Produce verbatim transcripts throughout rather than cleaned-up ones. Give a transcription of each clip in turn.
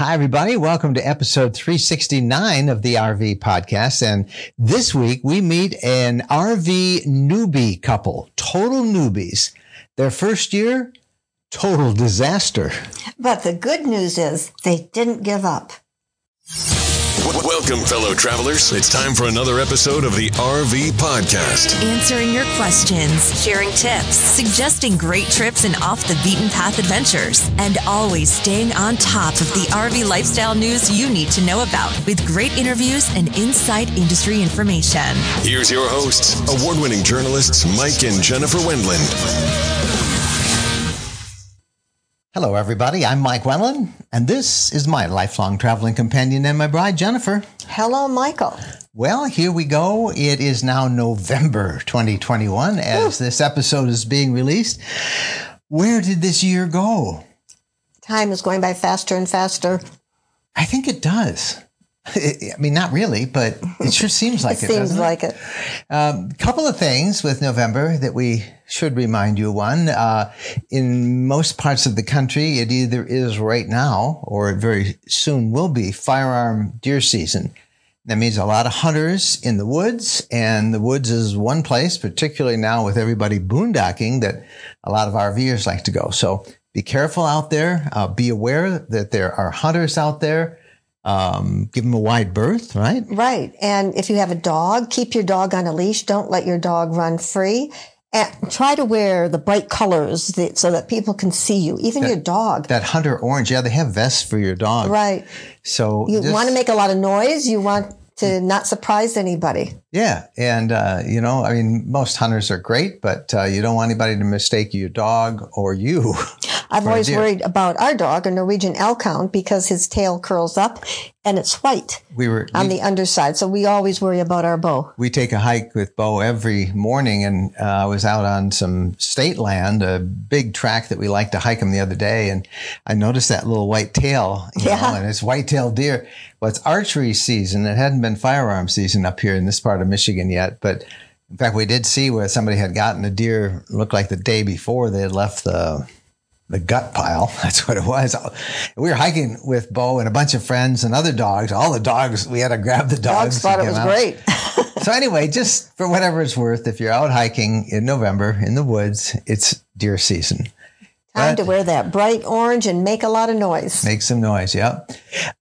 Hi, everybody. Welcome to episode three sixty-nine of the R V Podcast. And this week we meet an R V newbie couple, total newbies. Their first year, total disaster. But the good news is they didn't give up. Welcome, fellow travelers. It's time for another episode of the R V Podcast. Answering your questions, sharing tips, suggesting great trips and off-the-beaten-path adventures, and always staying on top of the R V lifestyle news you need to know about with great interviews and inside industry information. Here's your hosts, award-winning journalists Mike and Jennifer Wendland. Hello, everybody. I'm Mike Wendland, and this is my lifelong traveling companion and my bride, Jennifer. Hello, Michael. Well, here we go. It is now November twenty twenty-one as Ooh. This episode is being released. Where did this year go? Time is going by faster and faster. I think it does. I mean, not really, but it sure seems like it, it seems like it. A um, couple of things with November that we should remind you. One, uh, in most parts of the country, it either is right now or it very soon will be firearm deer season. That means a lot of hunters in the woods, and the woods is one place, particularly now with everybody boondocking, that a lot of RVers like to go. So be careful out there. Uh, be aware that there are hunters out there. Um, give them a wide berth, right? Right. And if you have a dog, keep your dog on a leash. Don't let your dog run free. And try to wear the bright colors that, so that people can see you, even that, your dog. That hunter orange. Yeah, they have vests for your dog. Right. So you just want to make a lot of noise. You want to not surprise anybody. Yeah. And, uh, you know, I mean, most hunters are great, but uh, you don't want anybody to mistake your dog or you. I've always worried about our dog, a Norwegian Elkhound, because his tail curls up and it's white we were, on we, the underside. So we always worry about our Beau. We take a hike with Beau every morning, and uh, I was out on some state land, a big track that we like to hike him the other day, and I noticed that little white tail, you yeah. know, and it's white-tailed deer. Well, it's archery season. It hadn't been firearm season up here in this part of Michigan yet, but in fact, we did see where somebody had gotten a deer, looked like the day before they had left the... the gut pile. That's what it was. We were hiking with Beau and a bunch of friends and other dogs. All the dogs, we had to grab the dogs. Dogs thought it was out. Great. So anyway, just for whatever it's worth, if you're out hiking in November in the woods, it's deer season. Time but to wear that bright orange and make a lot of noise. Make some noise, yep.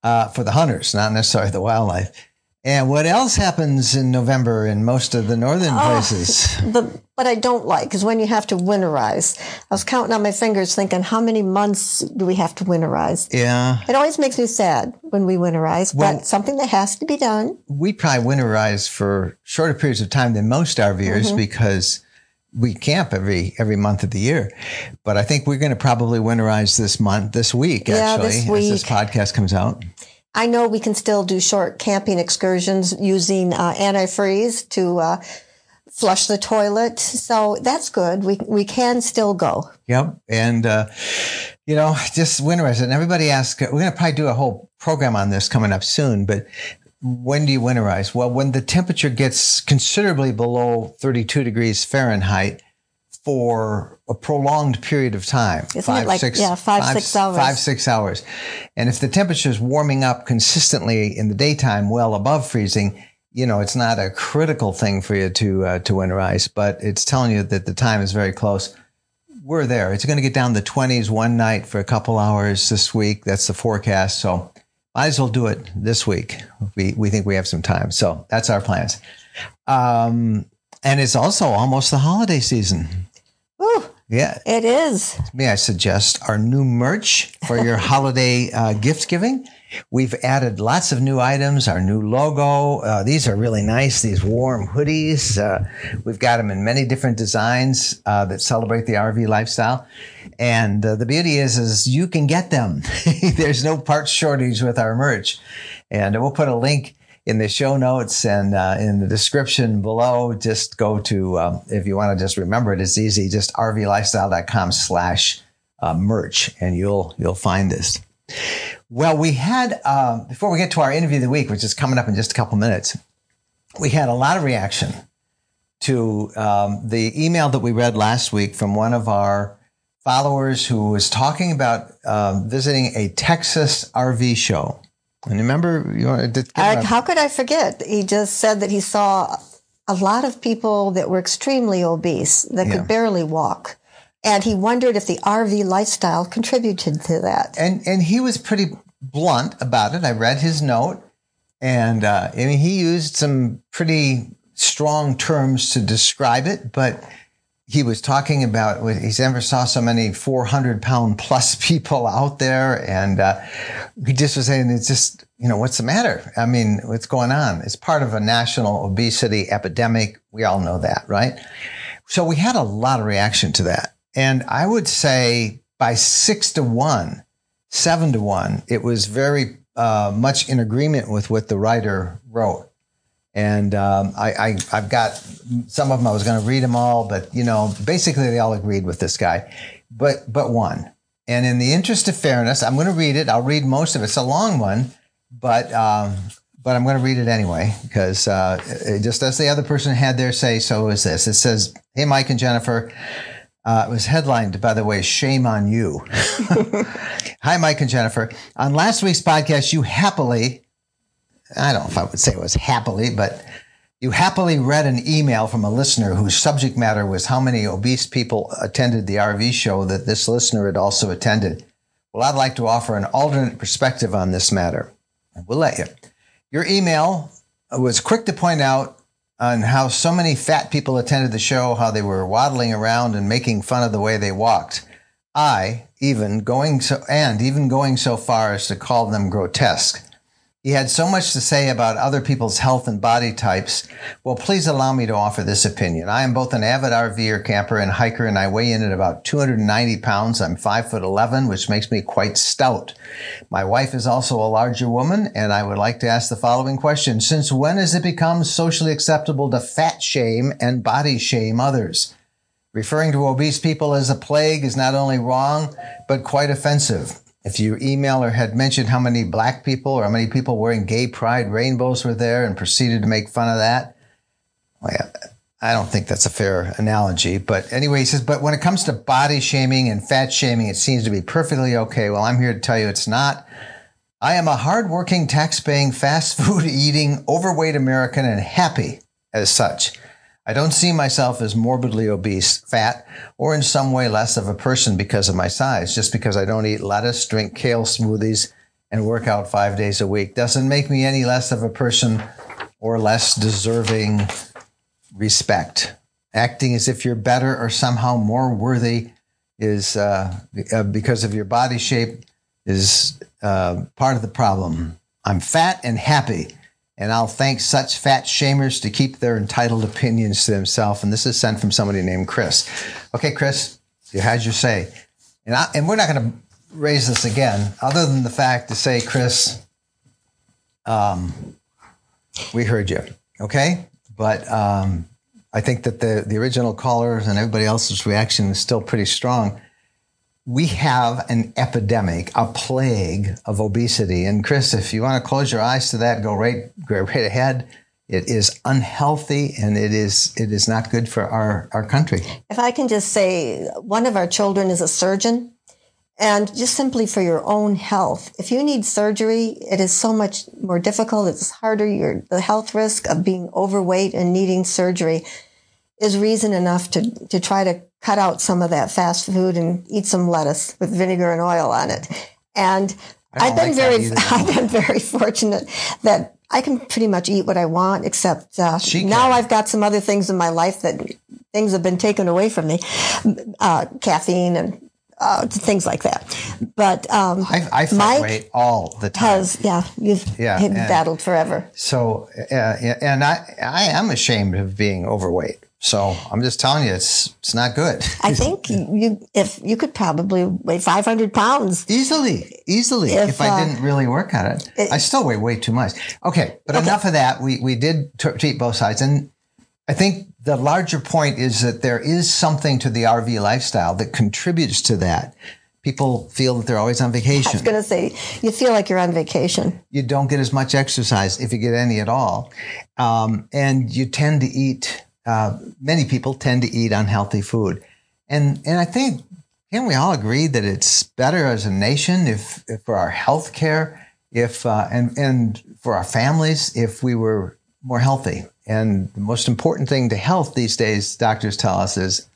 Uh, for the hunters, not necessarily the wildlife. And what else happens in November in most of the northern oh, places? The, what I don't like is when you have to winterize. I was counting on my fingers thinking, how many months do we have to winterize? Yeah. It always makes me sad when we winterize, well, but something that has to be done. We probably winterize for shorter periods of time than most RVers mm-hmm. because we camp every every month of the year. But I think we're going to probably winterize this month, this week, actually, yeah, this week. As this podcast comes out. I know we can still do short camping excursions using uh, antifreeze to uh, flush the toilet. So that's good. We we can still go. Yep. And, uh, you know, just winterize it. And everybody asks, we're going to probably do a whole program on this coming up soon, but when do you winterize? Well, when the temperature gets considerably below thirty-two degrees Fahrenheit for a prolonged period of time. Isn't five, it like, six, yeah, five, five, six hours. Five, six hours. And if the temperature is warming up consistently in the daytime, well above freezing, you know, it's not a critical thing for you to uh, to winterize, but it's telling you that the time is very close. We're there. It's going to get down to the twenties one night for a couple hours this week. That's the forecast. So might as well do it this week. We, we think we have some time. So that's our plans. Um, and it's also almost the holiday season. Ooh, yeah, it is. May I suggest our new merch for your holiday uh, gift giving? We've added lots of new items, our new logo. Uh, these are really nice, these warm hoodies. Uh, we've got them in many different designs uh, that celebrate the R V lifestyle. And uh, the beauty is, is you can get them. There's no part shortage with our merch. And we'll put a link in the show notes and uh, in the description below. Just go to, um, if you want to just remember it, it's easy, just rvlifestyle.com slash merch, and you'll you'll find this. Well, we had, uh, before we get to our interview of the week, which is coming up in just a couple minutes, we had a lot of reaction to um, the email that we read last week from one of our followers who was talking about um, visiting a Texas R V show. And remember, you know, did, I, how could I forget? He just said that he saw a lot of people that were extremely obese that yeah. could barely walk. And he wondered if the R V lifestyle contributed to that. And and he was pretty blunt about it. I read his note, and uh, I mean, he used some pretty strong terms to describe it, but he was talking about, he's never saw so many four hundred pound plus people out there. And uh, he just was saying, it's just, you know, what's the matter? I mean, what's going on? It's part of a national obesity epidemic. We all know that, right? So we had a lot of reaction to that. And I would say by six to one, seven to one, it was very uh, much in agreement with what the writer wrote. And um, I, I, I've got some of them. I was going to read them all, but, you know, basically they all agreed with this guy, but but one. And in the interest of fairness, I'm going to read it. I'll read most of it. It's a long one, but um, but I'm going to read it anyway, because uh, just as the other person had their say, so is this. It says, "Hey, Mike and Jennifer." Uh, it was headlined, by the way, "Shame on You." "Hi, Mike and Jennifer. On last week's podcast, you happily... I don't know if I would say it was happily, but you happily read an email from a listener whose subject matter was how many obese people attended the R V show that this listener had also attended. Well, I'd like to offer an alternate perspective on this matter. We'll let you. Your email was quick to point out on how so many fat people attended the show, how they were waddling around and making fun of the way they walked. I even going so and even going so far as to call them grotesque. He had so much to say about other people's health and body types. Well, please allow me to offer this opinion. I am both an avid RVer, camper, and hiker, and I weigh in at about two hundred ninety pounds. I'm five foot eleven, which makes me quite stout. My wife is also a larger woman, and I would like to ask the following question. Since when has it become socially acceptable to fat shame and body shame others? Referring to obese people as a plague is not only wrong, but quite offensive. If your emailer had mentioned how many black people or how many people wearing gay pride rainbows were there and proceeded to make fun of that, well, I don't think that's a fair analogy. But anyway, he says, but when it comes to body shaming and fat shaming, it seems to be perfectly okay. Well, I'm here to tell you it's not. I am a hardworking, tax-paying, fast food-eating, overweight American and happy as such. I don't see myself as morbidly obese, fat, or in some way less of a person because of my size. Just because I don't eat lettuce, drink kale smoothies, and work out five days a week doesn't make me any less of a person or less deserving respect. Acting as if you're better or somehow more worthy is uh, because of your body shape is uh, part of the problem. I'm fat and happy. And I'll thank such fat shamers to keep their entitled opinions to themselves. And this is sent from somebody named Chris. Okay, Chris, you had your say. And I, and we're not going to raise this again, other than the fact to say, Chris, um, we heard you, okay? But um, I think that the, the original callers and everybody else's reaction is still pretty strong. We have an epidemic, a plague of obesity. And Chris, if you want to close your eyes to that, go right, go right ahead. It is unhealthy, and it is it is not good for our, our country. If I can just say, one of our children is a surgeon, and just simply for your own health, if you need surgery, it is so much more difficult. It's harder. Your the health risk of being overweight and needing surgery is reason enough to, to try to cut out some of that fast food and eat some lettuce with vinegar and oil on it. And I've been like very, I've been very fortunate that I can pretty much eat what I want, except uh, now I've got some other things in my life that things have been taken away from me, uh, caffeine and uh, things like that. But um, I, I fight weight all the time. Has, yeah, you've yeah, battled forever. So, uh, and I, I am ashamed of being overweight. So I'm just telling you, it's it's not good. I think you if you could probably weigh five hundred pounds. Easily, easily, if, if I uh, didn't really work on it. it. I still weigh way too much. Okay, but okay. Enough of that. We we did t- treat both sides. And I think the larger point is that there is something to the R V lifestyle that contributes to that. People feel that they're always on vacation. I was going to say, you feel like you're on vacation. You don't get as much exercise, if you get any at all. Um, and you tend to eat... Uh, many people tend to eat unhealthy food. And and I think Can't we all agree that it's better as a nation if, if for our health care, if uh, and and for our families, if we were more healthy? And the most important thing to health these days, doctors tell us, is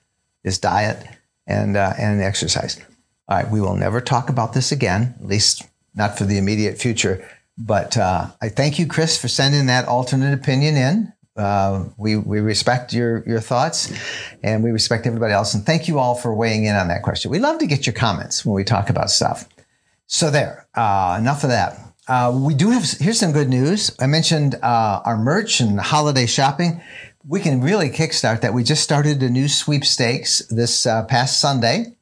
is diet and uh, and exercise. All right, we will never talk about this again, at least not for the immediate future. But uh, I thank you, Chris, for sending that alternate opinion in. Uh, we we respect your, your thoughts, and we respect everybody else. And thank you all for weighing in on that question. We love to get your comments when we talk about stuff. So there, uh, enough of that. Uh, we do have, here's some good news. I mentioned uh, our merch and holiday shopping. We can really kickstart that. We just started a new sweepstakes this uh, past Sunday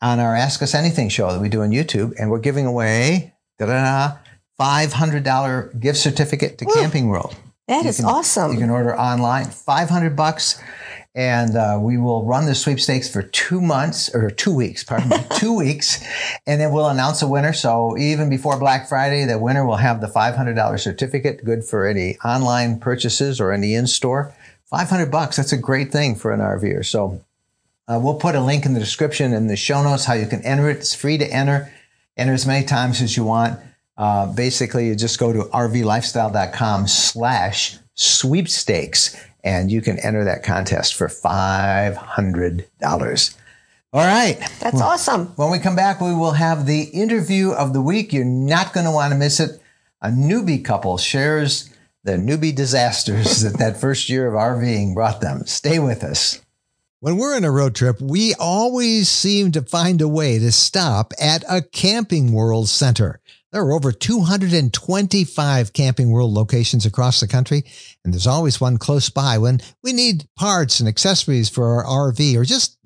on our Ask Us Anything show that we do on YouTube. And we're giving away da-da-da, five hundred dollars gift certificate to Woo. Camping World. That you is can, awesome. You can order online, five hundred bucks, and uh, we will run the sweepstakes for two months or two weeks, pardon me, two weeks, and then we'll announce a winner. So even before Black Friday, the winner will have the five hundred dollars certificate, good for any online purchases or any in-store. five hundred bucks, that's a great thing for an RVer. So uh, we'll put a link in the description and the show notes how you can enter it. It's free to enter. Enter as many times as you want. Uh, basically, you just go to rvlifestyle.com slash sweepstakes, and you can enter that contest for five hundred dollars. All right. That's well, awesome. When we come back, we will have the interview of the week. You're not going to want to miss it. A newbie couple shares the newbie disasters that that first year of RVing brought them. Stay with us. When we're on a road trip, we always seem to find a way to stop at a Camping World center. There are over two hundred twenty-five Camping World locations across the country, and there's always one close by when we need parts and accessories for our R V or just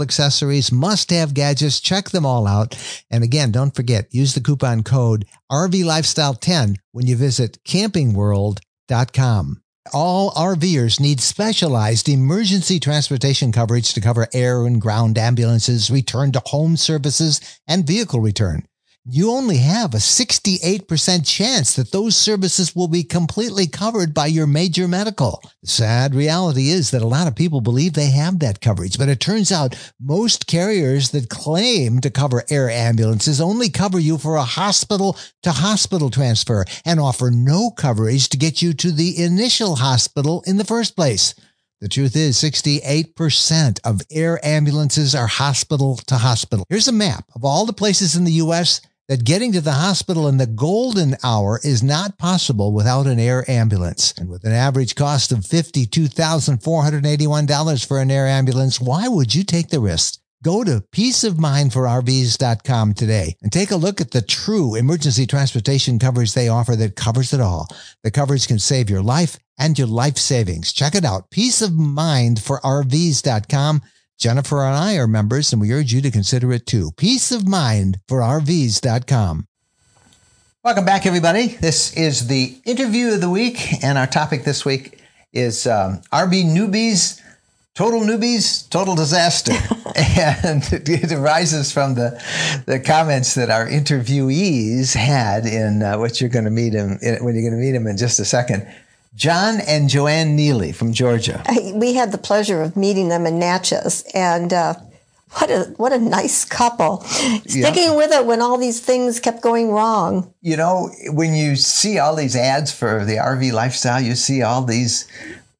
accessories, must-have gadgets. Check them all out. And again, don't forget, use the coupon code R V Lifestyle ten when you visit camping world dot com. All RVers need specialized emergency transportation coverage to cover air and ground ambulances, return to home services, and vehicle return. You only have a sixty-eight percent chance that those services will be completely covered by your major medical. The sad reality is that a lot of people believe they have that coverage, but it turns out most carriers that claim to cover air ambulances only cover you for a hospital-to-hospital transfer and offer no coverage to get you to the initial hospital in the first place. The truth is sixty-eight percent of air ambulances are hospital-to-hospital. Here's a map of all the places in the U S that getting to the hospital in the golden hour is not possible without an air ambulance. And with an average cost of fifty-two thousand four hundred eighty-one dollars for an air ambulance, why would you take the risk? Go to peace of mind for R Vs dot com today and take a look at the true emergency transportation coverage they offer that covers it all. The coverage can save your life and your life savings. Check it out, peace of mind for R Vs dot com. Jennifer and I are members, and we urge you to consider it too. peace of mind for R Vs dot com. Welcome back, everybody. This is the interview of the week, and our topic this week is um, R V newbies, total newbies, total disaster. And it arises from the, the comments that our interviewees had in uh, what you're going to meet him in, when you're going to meet him in just a second. John and Joanne Neely from Georgia. We had the pleasure of meeting them in Natchez, and uh, what a what a nice couple. Sticking yeah. with it when all these things kept going wrong. You know, when you see all these ads for the R V lifestyle, you see all these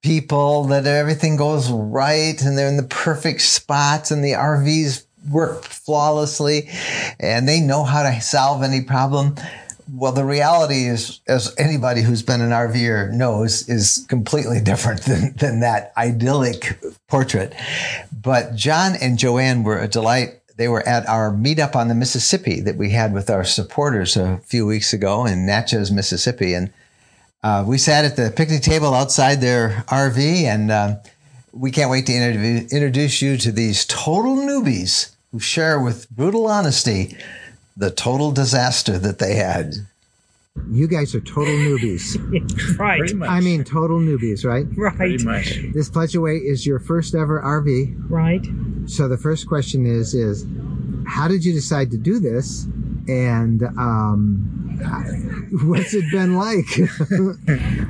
people that everything goes right, and they're in the perfect spots, and the R Vs work flawlessly, and they know how to solve any problem. Well, the reality is, as anybody who's been an RVer knows, is completely different than, than that idyllic portrait. But John and Joanne were a delight. They were at our meetup on the Mississippi that we had with our supporters a few weeks ago in Natchez, Mississippi. And uh, we sat at the picnic table outside their R V, and uh, we can't wait to interview, introduce you to these total newbies who share with brutal honesty the total disaster that they had. You guys are total newbies. Right. Pretty much. I mean, total newbies, right? Right. Pretty much. This Pleasureway is your first ever R V. Right. So the first question is, is how did you decide to do this? And um, what's it been like?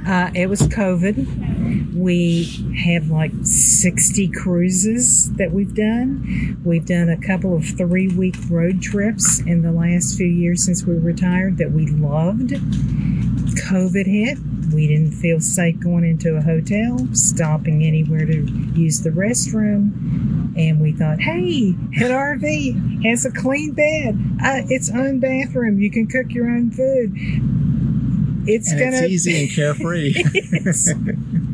uh, it was COVID. We have like sixty cruises that we've done. We've done a couple of three-week road trips in the last few years since we retired that we loved. COVID hit. We didn't feel safe going into a hotel, stopping anywhere to use the restroom. And we thought, hey, an R V has a clean bed, uh, its own bathroom. You can cook your own food. It's and gonna it's easy and carefree. Yes.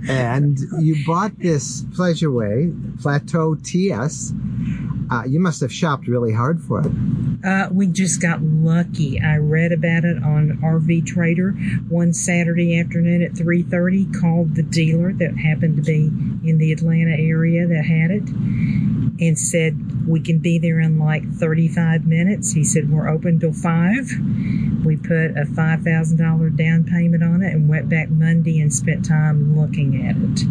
And you bought this Pleasureway, Plateau T S. Uh, you must have shopped really hard for it. Uh, we just got lucky. I read about it on R V Trader one Saturday afternoon at three thirty, called the dealer that happened to be in the Atlanta area that had it, and said, we can be there in like thirty-five minutes. He said, we're open till five. We put a five thousand dollars down payment on it and went back Monday and spent time looking at it.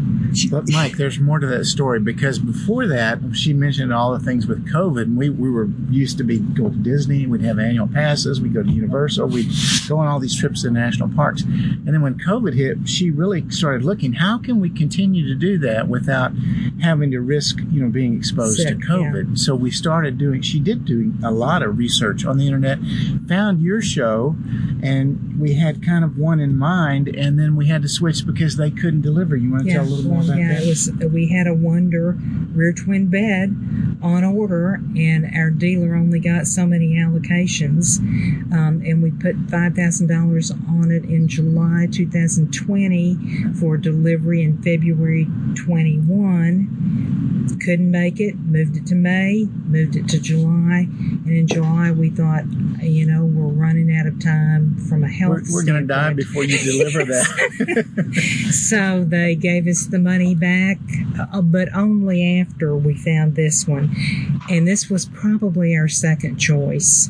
But Mike, there's more to that story, because before that, she mentioned all the things with COVID. And we, we were used to be go to Disney. We'd have annual passes. We'd go to Universal. We'd go on all these trips to national parks. And then when COVID hit, she really started looking, how can we continue to do that without having to risk, you know, being exposed Sick, to COVID? Yeah. So we started doing, she did do a lot of research on the internet, found your show, and we had kind of one in mind, and then we had to switch because they couldn't deliver. You want to yeah, tell a little more about yeah, that? It was, we had a Wonder rear twin bed on order, and our dealer only got so many allocations, um, and we put five thousand dollars on it in July twenty twenty for delivery in February twenty-one. Couldn't make it, moved it to May, moved it to July, and in July we thought, you know, we're running out of time from a health We're, we're going to die before you deliver that. So they gave us the money back, uh, but only after we found this one. And this was probably our second choice,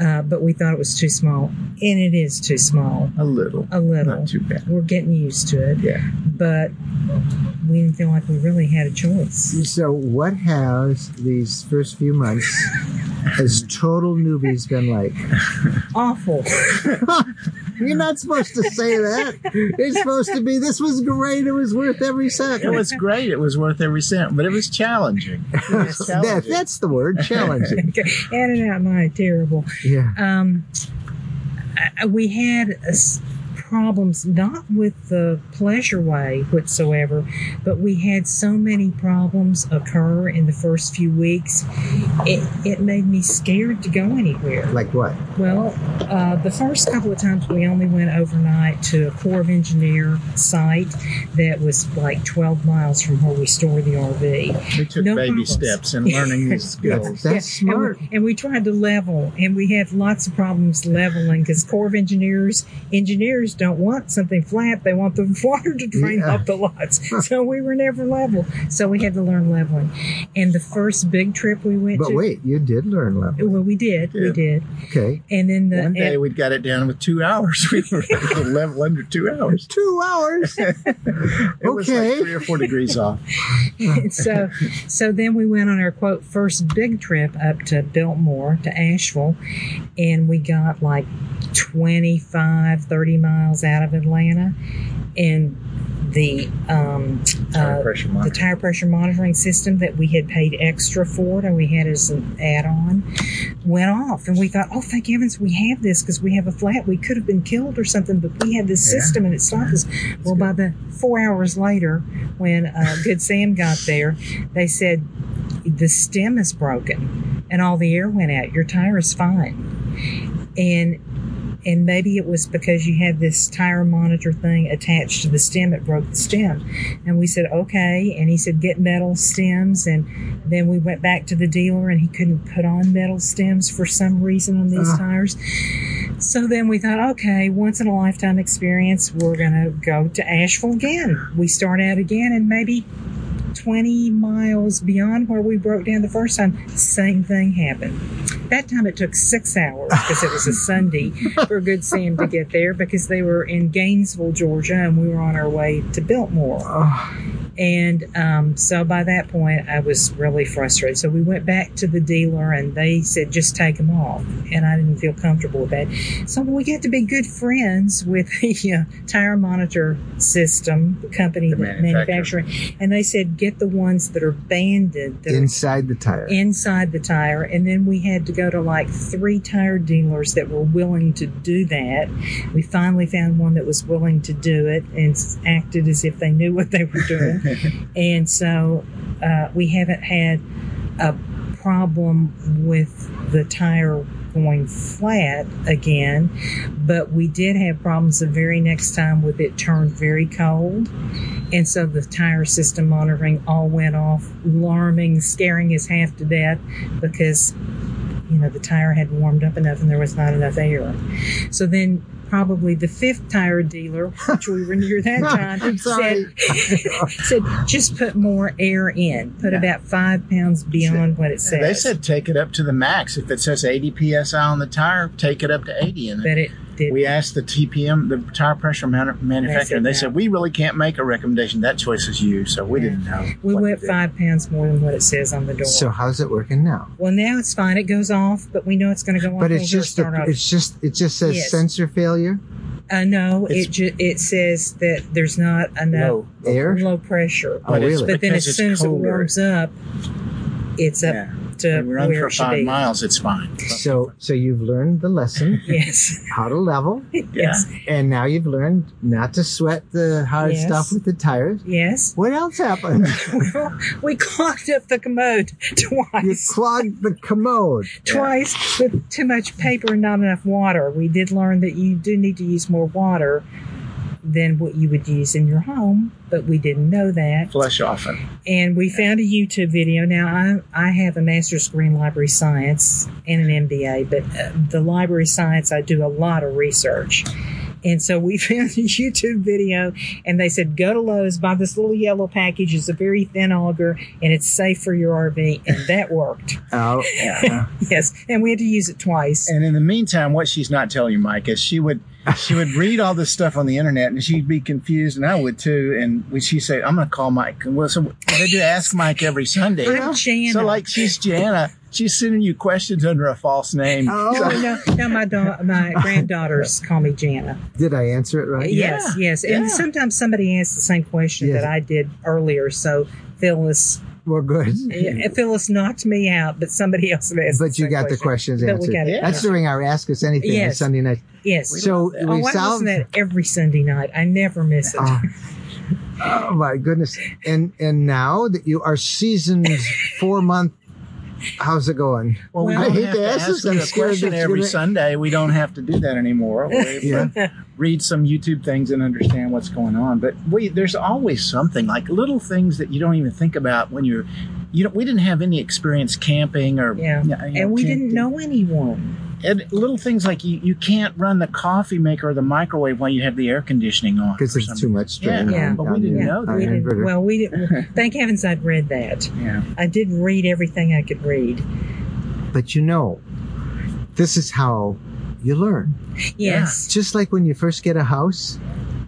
uh, but we thought it was too small. And it is too small. A little. A little. Not too bad. We're getting used to it. Yeah. But we didn't feel like we really had a choice. So what has these first few months as total newbies been like? Awful. You're not supposed to say that. It's supposed to be, this was great. It was worth every cent. It was great. It was worth every cent, but it was challenging. It was challenging. That, that's the word, challenging. Okay. Added out my terrible. Yeah. Um, I, we had a... problems, not with the Pleasureway whatsoever, but we had so many problems occur in the first few weeks. It, it made me scared to go anywhere. Like what? Well, uh, the first couple of times we only went overnight to a Corps of Engineer site that was like twelve miles from where we store the R V. We took no baby problems. steps in learning these skills. That's, that's yeah. smart. And we, and we tried to level, and we had lots of problems leveling because Corps of Engineers, engineers don't want something flat. They want the water to drain yeah. up the lots. So we were never level. So we had to learn leveling. And the first big trip we went but to... But wait, you did learn leveling. Well, we did. Yeah. We did. Okay. And then the... One day and, we got it down with two hours. We were level under two hours. Two hours? it okay. was like three or four degrees off. so, so then we went on our, quote, first big trip up to Biltmore, to Asheville, and we got like twenty-five, thirty miles out of Atlanta, and the um, tire uh, pressure the tire pressure monitoring system that we had paid extra for, and we had as an add-on, went off, and we thought, oh, thank heavens we have this, because we have a flat, we could have been killed or something, but we had this yeah. system and it stopped us. That's well, good. By the four hours later, when uh, Good Sam got there, they said, the stem is broken and all the air went out. Your tire is fine. And And maybe it was because you had this tire monitor thing attached to the stem. It broke the stem. And we said, okay. And he said, get metal stems. And then we went back to the dealer, and he couldn't put on metal stems for some reason on these uh. tires. So then we thought, okay, once in a lifetime experience, we're going to go to Asheville again. We start out again, and maybe twenty miles beyond where we broke down the first time. Same thing happened. That time it took six hours because it was a Sunday for Good Sam to get there because they were in Gainesville, Georgia, and we were on our way to Biltmore. Oh. And um, so by that point, I was really frustrated. So we went back to the dealer, and they said, just take them off. And I didn't feel comfortable with that. So we got to be good friends with the uh, tire monitor system company, the manufacturer. manufacturer. And they said, get the ones that are banded. That inside are, the tire. Inside the tire. And then we had to go to like three tire dealers that were willing to do that. We finally found one that was willing to do it and acted as if they knew what they were doing. And so uh, we haven't had a problem with the tire going flat again, but we did have problems the very next time with it turned very cold. And so the tire system monitoring all went off, alarming, scaring us half to death because, you know, the tire had warmed up enough and there was not enough air. So then probably the fifth tire dealer, which we were near that time, said, said, just put more air in. Put yeah. about five pounds beyond said, what it says. They said take it up to the max. If it says eighty P S I on the tire, take it up to eighty. And but it didn't. We asked the T P M, the tire pressure manufacturer, and they said, we really can't make a recommendation. That choice is you. So we yeah. didn't know. We went five pounds more than what it says on the door. So how's it working now? Well, now it's fine. It goes off, but we know it's going to go off. But it's just, a, it's just, it just says yes. sensor failure. Uh, no, it's, it ju- it says that there's not enough low, air? low pressure. Oh, but really? But then because as soon as it warms up, it's up yeah. to we run where it should be. For five miles, it's fine. So, so you've learned the lesson. Yes. How to level. Yes. And now you've learned not to sweat the hard yes. stuff with the tires. Yes. What else happened? Well, we clogged up the commode twice. You clogged the commode. Twice yeah. with too much paper and not enough water. We did learn that you do need to use more water than what you would use in your home, but we didn't know that. Flush often. And we found a YouTube video. Now, I I have a master's degree in library science and an M B A, but uh, the library science, I do a lot of research. And so we found a YouTube video, and they said, go to Lowe's, buy this little yellow package. It's a very thin auger, and it's safe for your R V. And that worked. Oh, yeah. Yes, and we had to use it twice. And in the meantime, what she's not telling you, Mike, is she would she would read all this stuff on the internet, and she'd be confused, and I would too. And when she said, I'm going to call Mike. And well, so they do ask Mike every Sunday. I'm Jana. So, like, she's Jana. She's sending you questions under a false name. Oh, so. no, no, my da- my granddaughters call me Jana. Did I answer it right? Yes, yeah. yes. And yeah. sometimes somebody asks the same question yes. that I did earlier. So Phyllis, well, good. Yeah, Phyllis knocked me out, but somebody else asked. But the you got question. the questions but answered. Yeah. That's during our Ask Us Anything yes. on Sunday night. Yes. We so we oh, solved- I listen to that every Sunday night. I never miss it. Uh, oh my goodness! And and now that you are seasoned four month. How's it going? Well, we well, don't I hate to ask, ask this question every Sunday. We don't have to do that anymore. We yeah. read some YouTube things and understand what's going on. But we there's always something, like little things that you don't even think about when you're. You know, we didn't have any experience camping or yeah, you know, and we camping. didn't know anyone. And little things like you, you can't run the coffee maker or the microwave while you have the air conditioning on. Because there's too much strain. Yeah, yeah. But we didn't yeah. know that. We didn't, well, we didn't. Thank heavens I'd read that. Yeah. I did read everything I could read. But you know, this is how you learn. Yes. Yeah. Just like when you first get a house,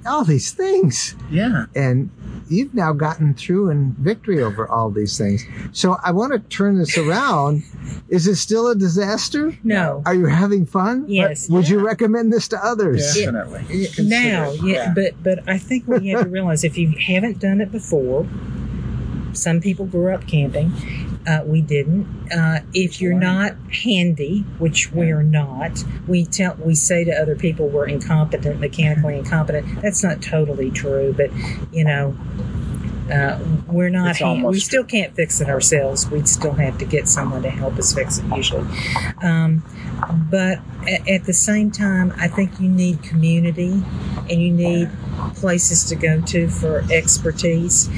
all these things. Yeah. And you've now gotten through in victory over all these things. So I want to turn this around. Is it still a disaster? No. Are you having fun? Yes. But would yeah. you recommend this to others? Definitely. Yeah. Now, yeah, yeah. But, but I think we have to realize if you haven't done it before, some people grew up camping. Uh, we didn't. Uh, if you're not handy, which we're not, we tell we say to other people we're incompetent, mechanically incompetent. That's not totally true, but you know, uh, we're not. Hand- we still can't fix it ourselves. We'd still have to get someone to help us fix it usually. Um, but at, at the same time, I think you need community, and you need places to go to for expertise,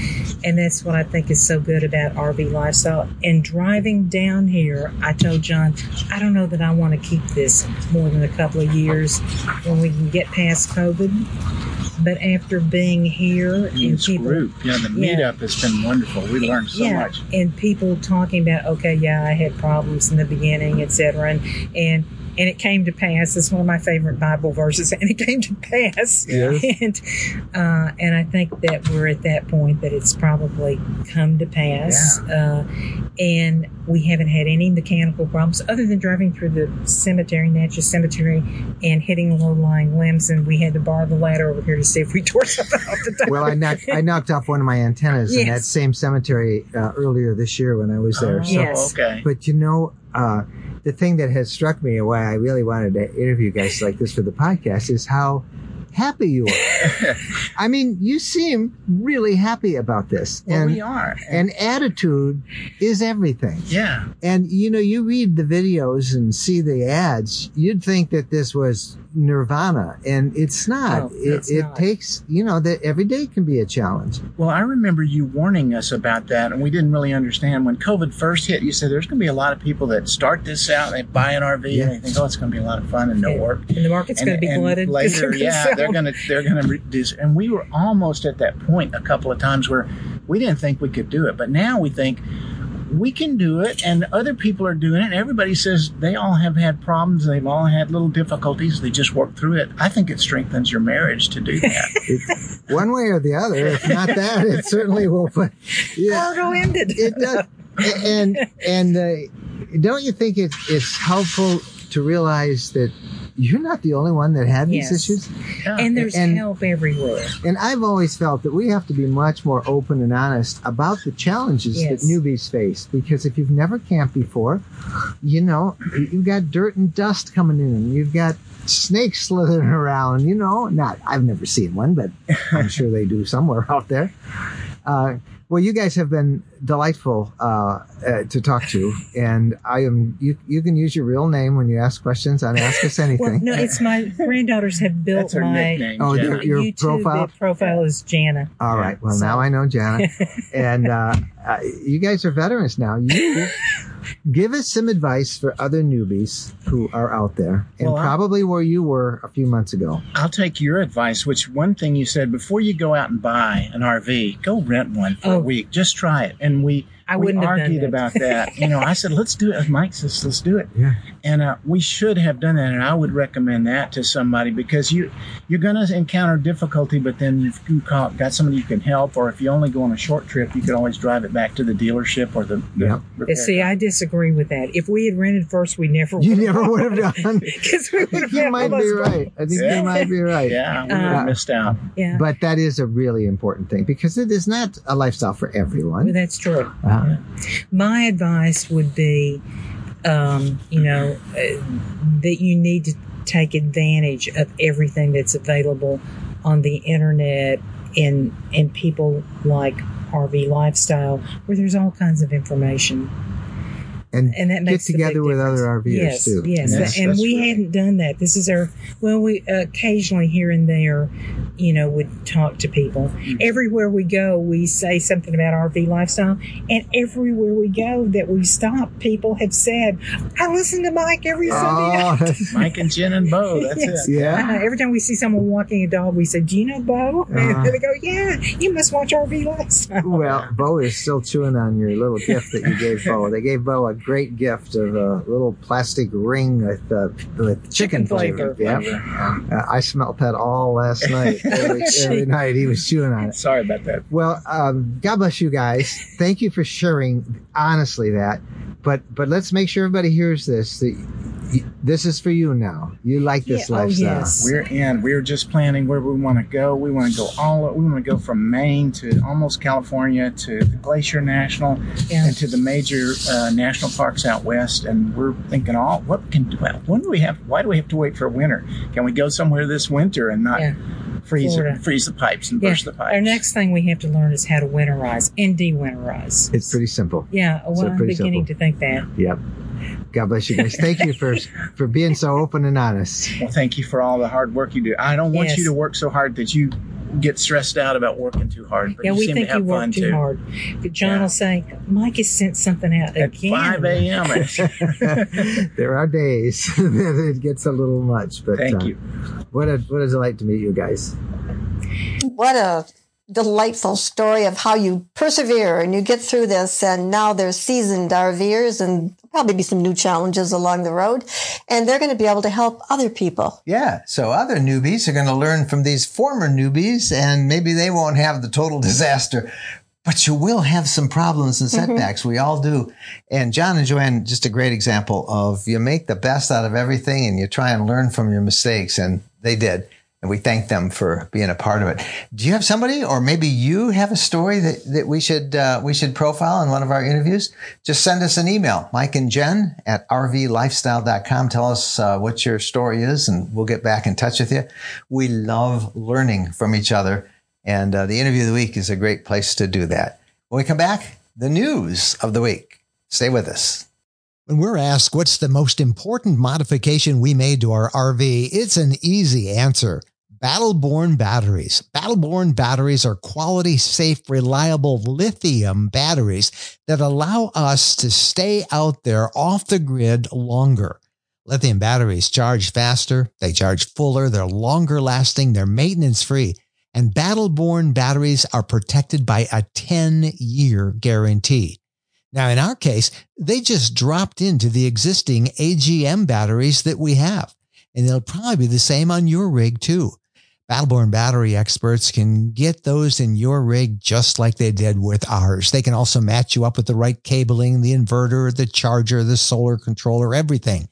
and that's what I think is so good about R V lifestyle. And driving down here, I told John, I don't know that I want to keep this more than a couple of years when we can get past COVID. But after being here and, and people, group, yeah, the meetup yeah, has been wonderful. We learned so yeah, much. And people talking about, okay, yeah, I had problems in the beginning, et cetera, and and and it came to pass. It's one of my favorite Bible verses, and it came to pass. Yeah. And uh, and I think that we're at that point that it's probably come to pass. Yeah. Uh, and we haven't had any mechanical problems other than driving through the cemetery, Natchez Cemetery, and hitting low-lying limbs, and we had to borrow the ladder over here to see if we tore something off the top. Well, I knocked, I knocked off one of my antennas yes, in that same cemetery uh, earlier this year when I was there. Oh, so, yes. Okay. But, you know, uh, the thing that has struck me, why I really wanted to interview guys like this for the podcast, is how happy you are. I mean, you seem really happy about this. Well, and we are. And attitude is everything. Yeah. And, you know, you read the videos and see the ads, you'd think that this was nirvana, and it's not. No, it, it's it not. Takes, you know, that every day can be a challenge. Well, I remember you warning us about that, and we didn't really understand. When COVID first hit, you said there's going to be a lot of people that start this out, they buy an R V, yeah, and they think, oh, it's going to be a lot of fun and no work. And the market's going to be flooded. Later, yeah, sell. they're going to they're going to reduce. And we were almost at that point a couple of times where we didn't think we could do it, but now we think we can do it, and other people are doing it, and everybody says they all have had problems, they've all had little difficulties, they just work through it. I think it strengthens your marriage to do that. One way or the other, if not that, it certainly will. But yeah, ended. It does. And and uh, don't you think it, it's helpful to realize that you're not the only one that had yes, these issues? Yeah. And there's and, help everywhere. And I've always felt that we have to be much more open and honest about the challenges yes, that newbies face. Because if you've never camped before, you know, you've got dirt and dust coming in, and you've got snakes slithering around, you know. Not, I've never seen one, but I'm sure they do somewhere out there. Uh, well, you guys have been delightful uh, uh, to talk to, and I am. You, you can use your real name when you ask questions on Ask Us Anything. Well, no, it's my granddaughters have built That's her my nickname, oh, your, your YouTube profile. Profile is Jana. All right. Well, so. Now I know Jana, and uh, uh, you guys are veterans now. You give us some advice for other newbies who are out there, and well, probably I'll, where you were a few months ago. I'll take your advice. Which one thing you said before you go out and buy an R V, go rent one for oh. a week. Just try it. And we I we argued that. about that. You know, I said, let's do it. Mike says, let's do it. Yeah. And uh, we should have done that. And I would recommend that to somebody, because you, you're going to encounter difficulty, but then you've got somebody you can help. Or if you only go on a short trip, you can always drive it back to the dealership or the. the yeah. See, I disagree with that. If we had rented first, we never would have. You never would have done. Because we would have. You might be right. I think yeah. you might be right. Yeah, we would have uh, missed out. Yeah. But that is a really important thing, because it is not a lifestyle for everyone. Well, that's true. Uh, Yeah. My advice would be, um, you know, uh, that you need to take advantage of everything that's available on the internet and and people like R V Lifestyle, where there's all kinds of information. And, and that makes get together with difference. Other RVers yes, too. Yes, yes, and we right. hadn't done that. This is our well. We occasionally here and there, you know, would talk to people. Mm-hmm. Everywhere we go, we say something about R V Lifestyle, and everywhere we go that we stop, people have said, "I listen to Mike every oh, Sunday night." Mike and Jen and Bo. That's yes. it. Yeah. Uh, every time we see someone walking a dog, we say, "Do you know Bo?" Uh-huh. And they go, "Yeah, you must watch R V Lifestyle." Well, Bo is still chewing on your little gift that you gave Bo. They gave Bo a great gift of a little plastic ring with, uh, with chicken, chicken flavor. flavor. Yeah. Uh, I smelt that all last night. Every, every night he was chewing on it. Sorry about that. Well, um, God bless you guys. Thank you for sharing, honestly, that. But but let's make sure everybody hears this. That you, this is for you now. You like this yeah, lifestyle. Oh yes. We're in. We're just planning where we want to go. We want to go all. We want to go from Maine to almost California to the Glacier National yeah. and to the major uh, national parks out west. And we're thinking, all oh, what can when do we have? Why do we have to wait for winter? Can we go somewhere this winter and not? Yeah. Freeze, freeze the pipes and yeah. burst the pipes. Our next thing we have to learn is how to winterize and de-winterize. It's pretty simple. Yeah, well, so I'm beginning simple. to think that. Yep. God bless you guys. Thank you for for being so open and honest. Well, thank you for all the hard work you do. I don't want yes. you to work so hard that you get stressed out about working too hard. But yeah, you we seem think to have you work too, too hard. But John yeah. will say, Mike has sent something out at again. five a.m. There are days that it gets a little much. But Thank uh, you. What a, what a delight to meet you guys. what a delightful story of how you persevere and you get through this. And now they're seasoned RVers, and probably be some new challenges along the road. And they're going to be able to help other people. Yeah. So other newbies are going to learn from these former newbies, and maybe they won't have the total disaster. But you will have some problems and setbacks. Mm-hmm. We all do. And John and Joanne, just a great example of you make the best out of everything and you try and learn from your mistakes. And they did. And we thank them for being a part of it. Do you have somebody, or maybe you have a story that, that we should uh, we should profile in one of our interviews? Just send us an email, Mike and Jen at r v lifestyle dot com. Tell us uh, what your story is, and we'll get back in touch with you. We love learning from each other. And uh, the interview of the week is a great place to do that. When we come back, the news of the week. Stay with us. When we're asked what's the most important modification we made to our R V, it's an easy answer. Battle Born Batteries. Battle Born Batteries are quality, safe, reliable lithium batteries that allow us to stay out there off the grid longer. Lithium batteries charge faster, they charge fuller, they're longer lasting, they're maintenance-free. And Battle Born Batteries are protected by a ten-year guarantee. Now, in our case, they just dropped into the existing A G M batteries that we have, and they'll probably be the same on your rig, too. Battle Born Battery experts can get those in your rig just like they did with ours. They can also match you up with the right cabling, the inverter, the charger, the solar controller, everything.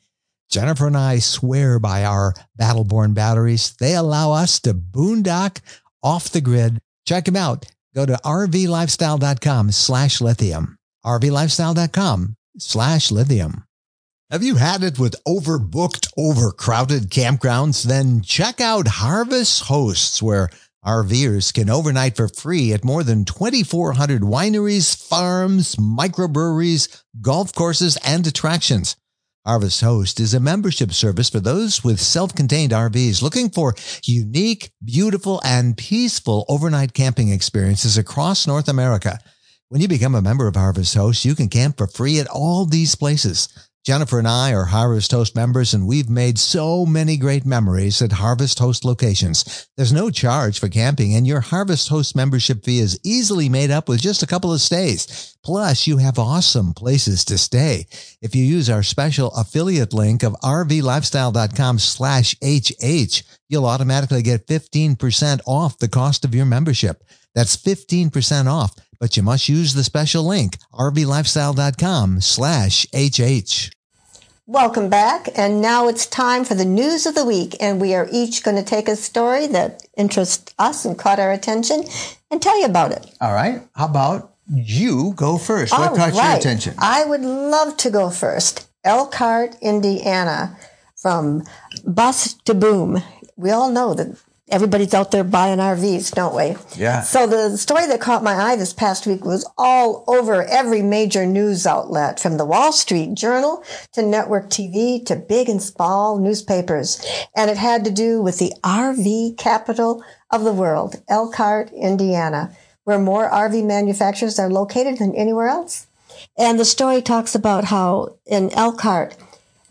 Jennifer and I swear by our Battle Born Batteries. They allow us to boondock off the grid. Check them out. Go to r v lifestyle dot com slash lithium. r v lifestyle dot com slash lithium. Have you had it with overbooked, overcrowded campgrounds? Then check out Harvest Hosts, where RVers can overnight for free at more than twenty-four hundred wineries, farms, microbreweries, golf courses, and attractions. Harvest Host is a membership service for those with self-contained R Vs looking for unique, beautiful, and peaceful overnight camping experiences across North America. When you become a member of Harvest Host, you can camp for free at all these places. Jennifer and I are Harvest Host members, and we've made so many great memories at Harvest Host locations. There's no charge for camping, and your Harvest Host membership fee is easily made up with just a couple of stays. Plus, you have awesome places to stay. If you use our special affiliate link of r v lifestyle dot com slash h h, you'll automatically get fifteen percent off the cost of your membership. That's fifteen percent off, but you must use the special link, r v lifestyle dot com slash h h. Welcome back, and now it's time for the news of the week, and we are each going to take a story that interests us and caught our attention and tell you about it. All right. How about you go first? What caught your attention? I would love to go first. Elkhart, Indiana, from bus to boom. We all know that everybody's out there buying R Vs, don't we? Yeah. So the story that caught my eye this past week was all over every major news outlet, from the Wall Street Journal to network T V to big and small newspapers. And it had to do with the R V capital of the world, Elkhart, Indiana, where more R V manufacturers are located than anywhere else. And the story talks about how in Elkhart,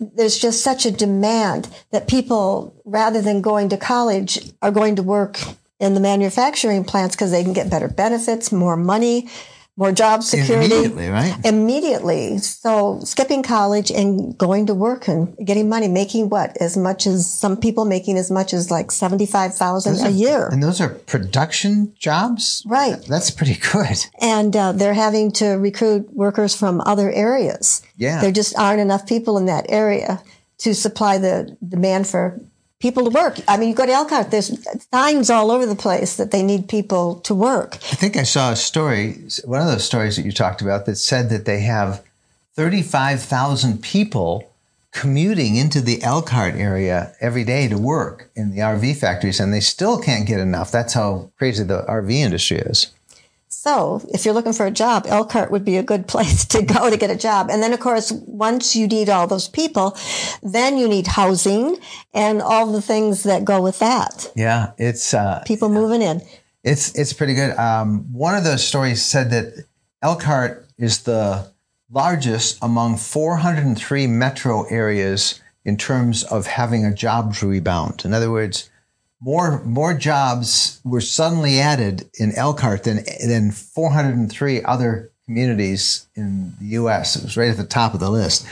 there's just such a demand that people, rather than going to college, are going to work in the manufacturing plants because they can get better benefits, more money, more job security. Immediately, right? Immediately. So skipping college and going to work and getting money, making what? As much as some people making as much as like seventy-five thousand dollars a year. And those are production jobs? Right. That's pretty good. And uh, they're having to recruit workers from other areas. Yeah. There just aren't enough people in that area to supply the demand for people to work. I mean, you go to Elkhart, there's signs all over the place that they need people to work. I think I saw a story, one of those stories that you talked about, that said that they have thirty-five thousand people commuting into the Elkhart area every day to work in the R V factories, and they still can't get enough. That's how crazy the R V industry is. So if you're looking for a job, Elkhart would be a good place to go to get a job. And then, of course, once you need all those people, then you need housing and all the things that go with that. Yeah, it's uh, people moving in. It's it's pretty good. Um, one of those stories said that Elkhart is the largest among four hundred three metro areas in terms of having a jobs rebound. In other words, more more jobs were suddenly added in Elkhart than than four hundred three other communities in the U S. It was right at the top of the list,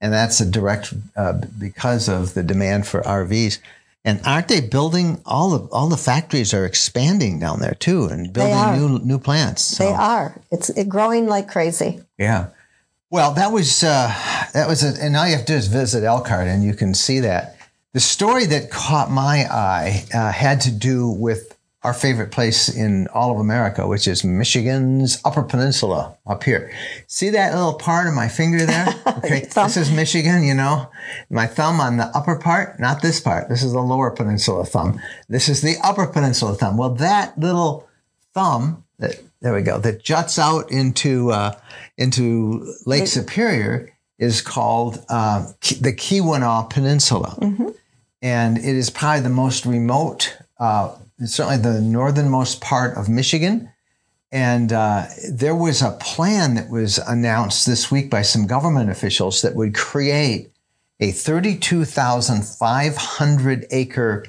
and that's a direct uh, because of the demand for R Vs. And aren't they building all the all the factories are expanding down there too, and building new new plants? So. They are. It's it growing like crazy. Yeah. Well, that was uh, that was, a, and all you have to do is visit Elkhart, and you can see that. The story that caught my eye uh, had to do with our favorite place in all of America, which is Michigan's Upper Peninsula up here. See that little part of my finger there? Okay, this is Michigan, you know. My thumb on the upper part, not this part. This is the lower peninsula thumb. This is the upper peninsula thumb. Well, that little thumb, that, there we go, that juts out into uh, into Lake it, Superior is called uh, the Keweenaw Peninsula. Mm-hmm. And it is probably the most remote, uh, certainly the northernmost part of Michigan. And uh, there was a plan that was announced this week by some government officials that would create a thirty-two thousand five hundred acre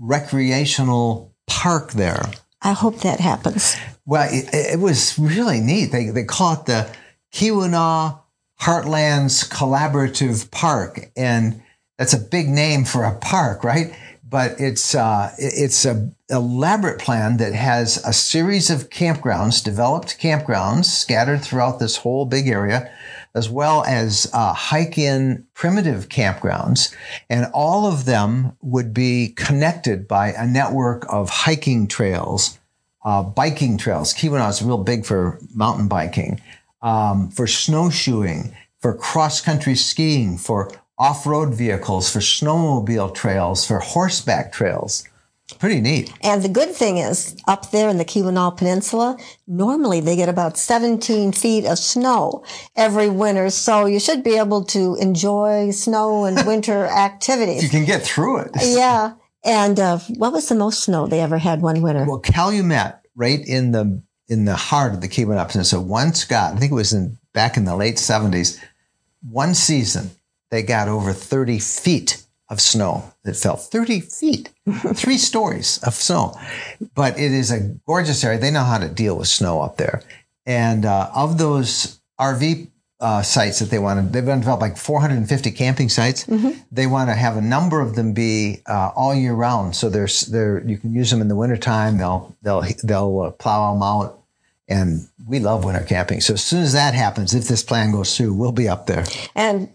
recreational park there. I hope that happens. Well, it, it was really neat. They, they call it the Keweenaw Heartlands Collaborative Park, and that's a big name for a park, right? But it's uh, it's a elaborate plan that has a series of campgrounds, developed campgrounds scattered throughout this whole big area, as well as uh, hike-in primitive campgrounds. And all of them would be connected by a network of hiking trails, uh, biking trails. Keweenaw is real big for mountain biking, um, for snowshoeing, for cross-country skiing, for off-road vehicles, for snowmobile trails, for horseback trails. Pretty neat. And the good thing is, up there in the Keweenaw Peninsula, normally they get about seventeen feet of snow every winter. So you should be able to enjoy snow and winter activities. You can get through it. Yeah. And uh, what was the most snow they ever had one winter? Well, Calumet, right in the in the heart of the Keweenaw Peninsula, once got, I think it was in back in the late seventies, one season, they got over thirty feet of snow that fell. thirty feet, three stories of snow. But it is a gorgeous area. They know how to deal with snow up there. And uh, of those R V uh, sites that they wanted, they've developed like four hundred fifty camping sites. Mm-hmm. They want to have a number of them be uh, all year round. So there's there you can use them in the wintertime. They'll they'll they'll uh, plow them out. And we love winter camping. So as soon as that happens, if this plan goes through, we'll be up there. And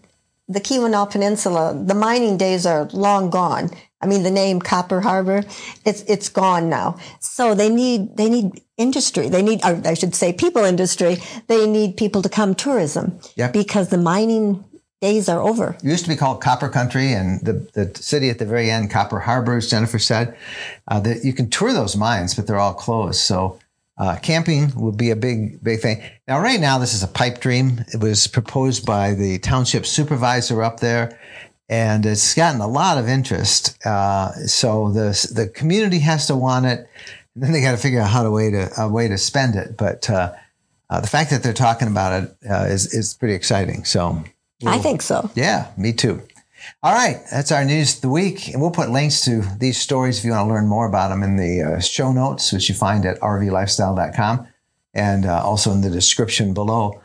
the Keweenaw Peninsula, the mining days are long gone. I mean, the name Copper Harbor, it's it's gone now. So they need they need industry. They need, or I should say, people industry. They need people to come tourism, yep, because the mining days are over. It used to be called Copper Country, and the, the city at the very end, Copper Harbor, as Jennifer said, uh, that you can tour those mines, but they're all closed. So Uh, camping will be a big, big thing. Now, right now, this is a pipe dream. It was proposed by the township supervisor up there, and it's gotten a lot of interest. Uh, so the the community has to want it, and then they got to figure out how to way to a way to spend it. But uh, uh, the fact that they're talking about it uh, is is pretty exciting. So we'll, I think so. Yeah, me too. All right, that's our news of the week. And we'll put links to these stories if you want to learn more about them in the uh, show notes, which you find at r v lifestyle dot com and uh, also in the description below.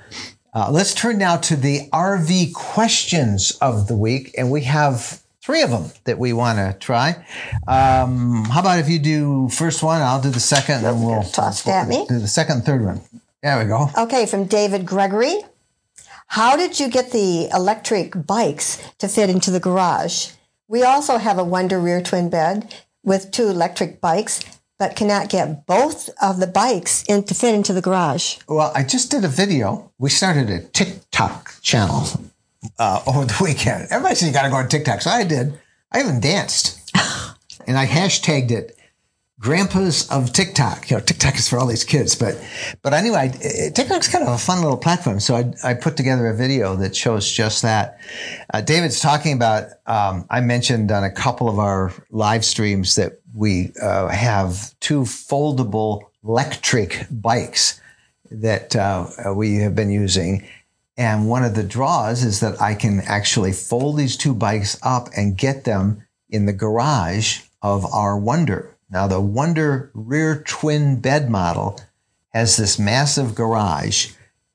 Uh, let's turn now to the R V questions of the week. And we have three of them that we want to try. Um, how about if you do first one, I'll do the second, and then we'll toss at me. Do the second and third one. There we go. Okay, from David Gregory. How did you get the electric bikes to fit into the garage? We also have a Wonder rear twin bed with two electric bikes, but cannot get both of the bikes in to fit into the garage. Well, I just did a video. We started a TikTok channel uh, over the weekend. Everybody said you got to go on TikTok, so I did. I even danced, and I hashtagged it. Grandpas of TikTok. You know, TikTok is for all these kids, but but anyway, I, TikTok's kind of a fun little platform. So I, I put together a video that shows just that. Uh, David's talking about, um, I mentioned on a couple of our live streams that we uh, have two foldable electric bikes that uh, we have been using. And one of the draws is that I can actually fold these two bikes up and get them in the garage of our Wonder. Now, the Wonder rear twin bed model has this massive garage,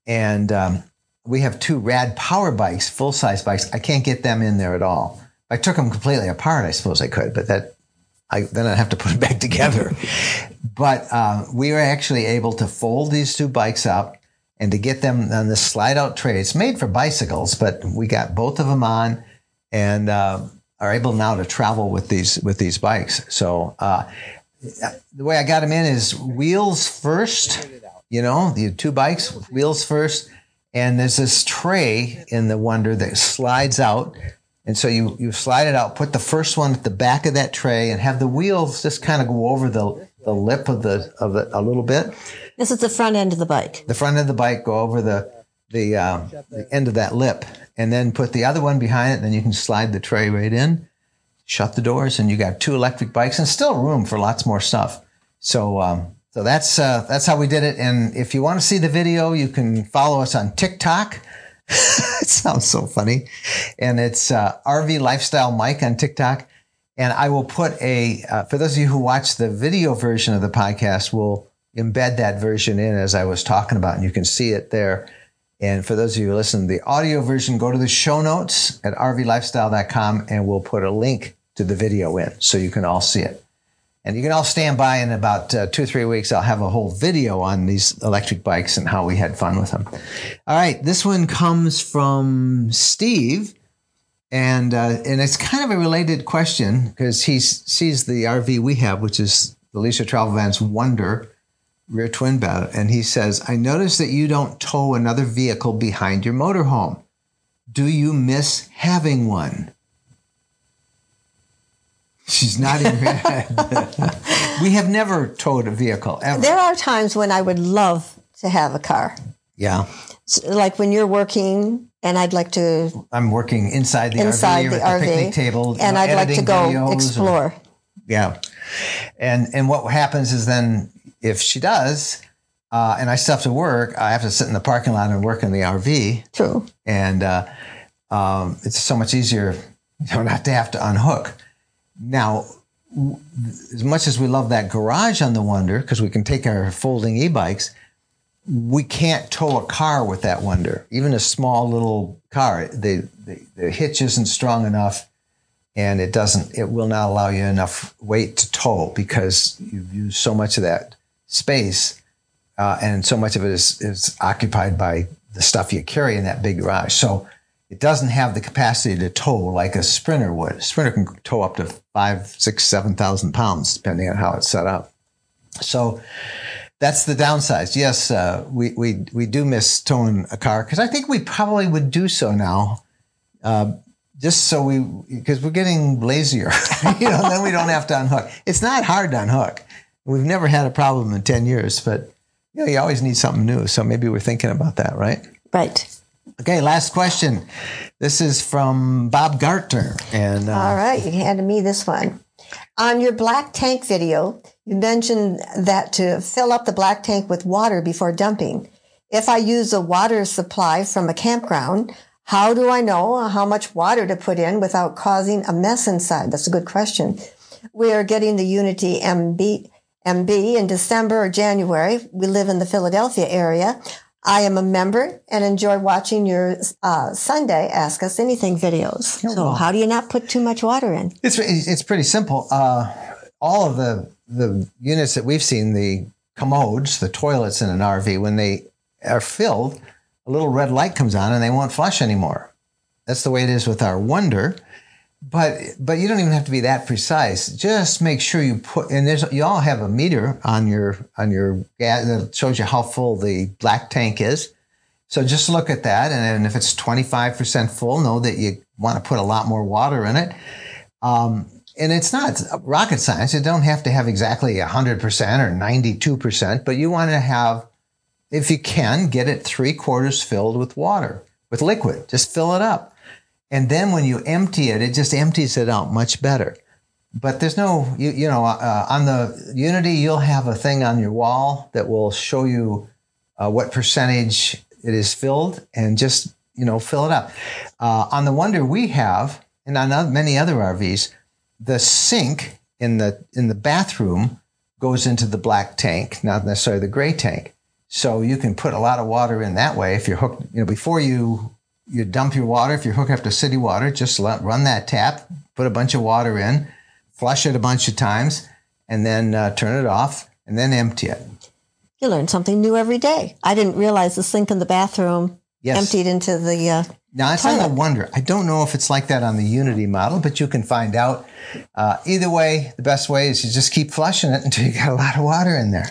and um, we have two Rad Power bikes, full-size bikes. I can't get them in there at all. I took them completely apart, I suppose I could, but that I, then I'd have to put them back together. But uh, we were actually able to fold these two bikes up and to get them on this slide-out tray. It's made for bicycles, but we got both of them on and uh, are able now to travel with these with these bikes. So uh, the way I got them in is wheels first, you know, the two bikes with wheels first. And there's this tray in the Wonder that slides out. And so you, you slide it out, put the first one at the back of that tray, and have the wheels just kind of go over the the lip of the of the, a little bit. This is the front end of the bike. The front end of the bike go over the the, um, the end of that lip, and then put the other one behind it. And then you can slide the tray right in, shut the doors, and you got two electric bikes and still room for lots more stuff. So um, so that's uh, that's how we did it. And if you want to see the video, you can follow us on TikTok. It sounds so funny. And it's uh, R V Lifestyle Mike on TikTok. And I will put a, uh, for those of you who watch the video version of the podcast, we'll embed that version in as I was talking about, and you can see it there. And for those of you who listen to the audio version, go to the show notes at r v lifestyle dot com, and we'll put a link to the video in so you can all see it. And you can all stand by in about uh, two or three weeks. I'll have a whole video on these electric bikes and how we had fun with them. All right. This one comes from Steve. And uh, and it's kind of a related question because he sees the R V we have, which is the Leisure Travel Van's Wonder rear twin bed. And he says, I noticed that you don't tow another vehicle behind your motorhome. Do you miss having one? She's nodding her head. We have never towed a vehicle, ever. There are times when I would love to have a car. Yeah. So, like when you're working and I'd like to... I'm working inside the inside R V or at the, the picnic table. And know, I'd like to go explore. Or, yeah. And and what happens is then if she does, uh, and I still have to work, I have to sit in the parking lot and work in the R V. True. And uh, um, it's so much easier, you know, not to have to unhook. Now, as much as we love that garage on the Wonder, because we can take our folding e-bikes, we can't tow a car with that Wonder, even a small little car. The, the, the hitch isn't strong enough, and it doesn't. It will not allow you enough weight to tow because you've used so much of that space, uh, and so much of it is, is occupied by the stuff you carry in that big garage. So it doesn't have the capacity to tow like a Sprinter would. A Sprinter can tow up to five, six, seven thousand pounds, depending on how it's set up. So that's the downside. Yes, uh, we we we do miss towing a car because I think we probably would do so now, uh, just so we because we're getting lazier. You know, then we don't have to unhook. It's not hard to unhook. We've never had a problem in ten years, but you know, you always need something new. So maybe we're thinking about that, right? Right. Okay, last question. This is from Bob Gartner. And uh, all right, you handed me this one. On your black tank video, you mentioned that to fill up the black tank with water before dumping. If I use a water supply from a campground, how do I know how much water to put in without causing a mess inside? That's a good question. We are getting the Unity M B, M B in December or January. We live in the Philadelphia area. I am a member and enjoy watching your uh, Sunday Ask Us Anything videos. Oh, so well. How do you not put too much water in? It's it's pretty simple. Uh, all of the the units that we've seen, the commodes, the toilets in an R V, when they are filled, a little red light comes on and they won't flush anymore. That's the way it is with our Wonder. But but you don't even have to be that precise. Just make sure you put, and there's you all have a meter on your on your gas that shows you how full the black tank is. So just look at that, and if it's twenty-five percent full, know that you want to put a lot more water in it. Um, and it's not rocket science. You don't have to have exactly one hundred percent or ninety-two percent, but you want to have, if you can, get it three quarters filled with water, with liquid. Just fill it up. And then when you empty it, it just empties it out much better. But there's no, you, you know, uh, on the Unity, you'll have a thing on your wall that will show you uh, what percentage it is filled and just, you know, fill it up. Uh, on the Wonder we have, and on many other R Vs, the sink in the in the bathroom goes into the black tank, not necessarily the gray tank. So you can put a lot of water in that way. If you're hooked, you know, before you you dump your water, if you're hooked up to city water, just let, run that tap, put a bunch of water in, flush it a bunch of times, and then uh, turn it off, and then empty it. You learn something new every day. I didn't realize the sink in the bathroom yes. emptied into the uh, Now, that's not a Wonder. I don't know if it's like that on the Unity model, but you can find out. Uh, either way, the best way is you just keep flushing it until you got a lot of water in there.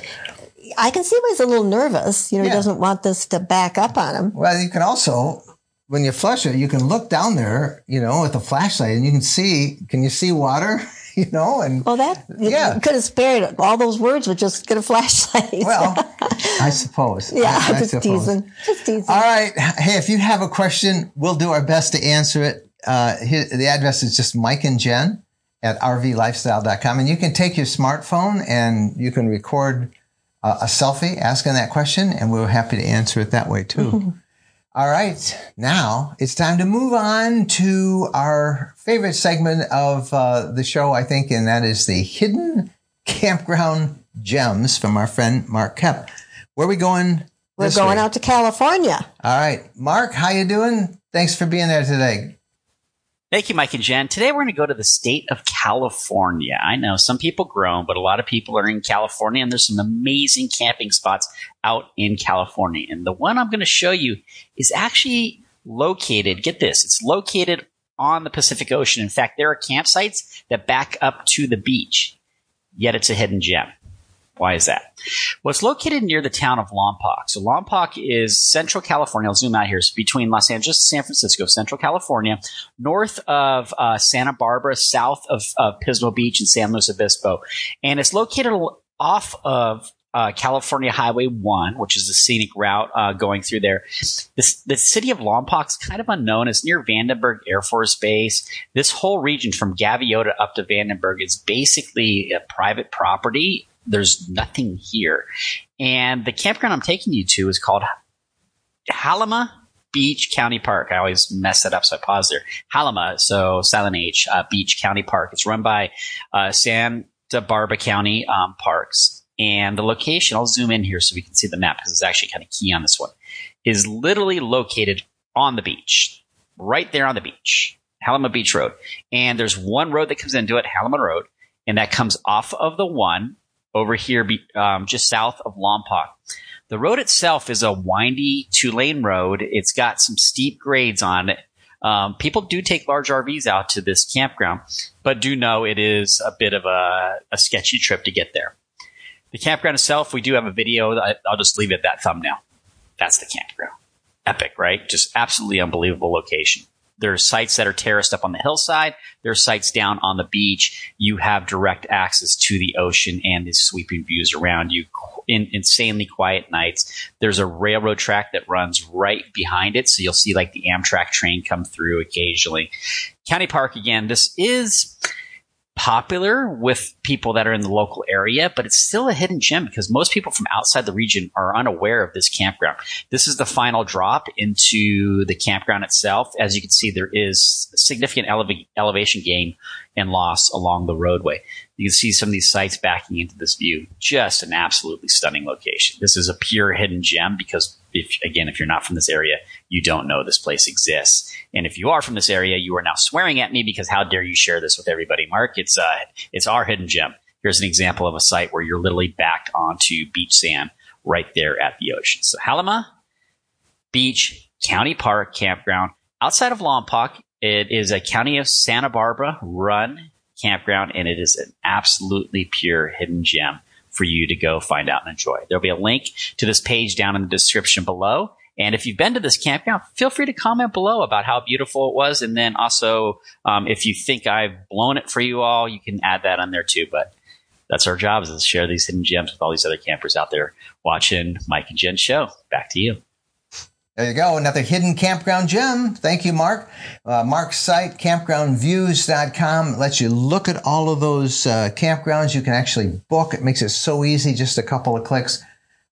I can see why he's a little nervous. You know, yeah. He doesn't want this to back up on him. Well, you can also, when you flush it, you can look down there, you know, with a flashlight, and you can see, can you see water? You know, and well, that yeah. you could have spared all those words, but just get a flashlight. Well, I suppose. Yeah, I, I just suppose. teasing, just teasing. All right, hey, if you have a question, we'll do our best to answer it. Uh, here, the address is just Mike and Jen at R V lifestyle dot com, and you can take your smartphone and you can record uh, a selfie asking that question, and we're happy to answer it that way too. Mm-hmm. All right, now it's time to move on to our favorite segment of uh, the show, I think, and that is the Hidden Campground Gems from our friend Mark Kep. Where are we going? We're going out to California. All right. Mark, how you doing? Thanks for being there today. Thank you, Mike and Jen. Today, we're going to go to the state of California. I know some people groan, but a lot of people are in California, and there's some amazing camping spots out in California. And the one I'm going to show you is actually located, get this, it's located on the Pacific Ocean. In fact, there are campsites that back up to the beach, yet it's a hidden gem. Why is that? Well, it's located near the town of Lompoc. So Lompoc is central California. I'll zoom out here. It's between Los Angeles and San Francisco, central California, north of uh, Santa Barbara, south of uh, Pismo Beach and San Luis Obispo. And it's located off of uh, California Highway one, which is the scenic route uh, going through there. This, the city of Lompoc is kind of unknown. It's near Vandenberg Air Force Base. This whole region from Gaviota up to Vandenberg is basically a private property. There's nothing here. And the campground I'm taking you to is called Jalama Beach County Park. I always mess that up, so I pause there. Jalama, so silent H, uh, Beach County Park. It's run by uh, Santa Barbara County um, Parks. And the location, I'll zoom in here so we can see the map because it's actually kind of key on this one, is literally located on the beach, right there on the beach, Jalama Beach Road. And there's one road that comes into it, Jalama Road, and that comes off of the one over here, um, just south of Lompoc. The road itself is a windy two-lane road. It's got some steep grades on it. Um, people do take large R Vs out to this campground, but do know it is a bit of a, a sketchy trip to get there. The campground itself, we do have a video. I, I'll just leave it at that thumbnail. That's the campground. Epic, right? Just absolutely unbelievable location. There's sites that are terraced up on the hillside. There's sites down on the beach. You have direct access to the ocean and the sweeping views around you in insanely quiet nights. There's a railroad track that runs right behind it. So you'll see like the Amtrak train come through occasionally. County Park, again, this is popular with people that are in the local area, but it's still a hidden gem because most people from outside the region are unaware of this campground. This is the final drop into the campground itself. As you can see, there is significant eleva- elevation gain and loss along the roadway. You can see some of these sites backing into this view. Just an absolutely stunning location. This is a pure hidden gem because, if again, if you're not from this area, you don't know this place exists. And if you are from this area, you are now swearing at me because how dare you share this with everybody, Mark? It's uh, it's our hidden gem. Here's an example of a site where you're literally backed onto beach sand right there at the ocean. So Jalama Beach County Park Campground outside of Lompoc. It is a County of Santa Barbara run campground, and it is an absolutely pure hidden gem for you to go find out and enjoy. There'll be a link to this page down in the description below. And if you've been to this campground, feel free to comment below about how beautiful it was. And then also, um, if you think I've blown it for you all, you can add that on there too. But that's our job, is to share these hidden gems with all these other campers out there watching Mike and Jen's show. Back to you. There you go. Another hidden campground gem. Thank you, Mark. Uh, Mark's site, campground views dot com, lets you look at all of those uh, campgrounds. You can actually book. It makes it so easy, just a couple of clicks.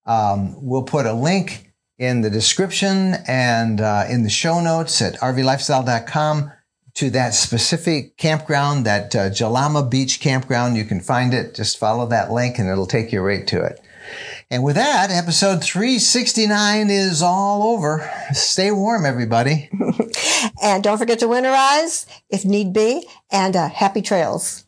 Um, we'll put a link in the description and uh, in the show notes at R V lifestyle dot com to that specific campground, that uh, Jalama Beach campground. You can find it. Just follow that link and it'll take you right to it. And with that, episode three sixty-nine is all over. Stay warm, everybody. And don't forget to winterize if need be, and uh, happy trails.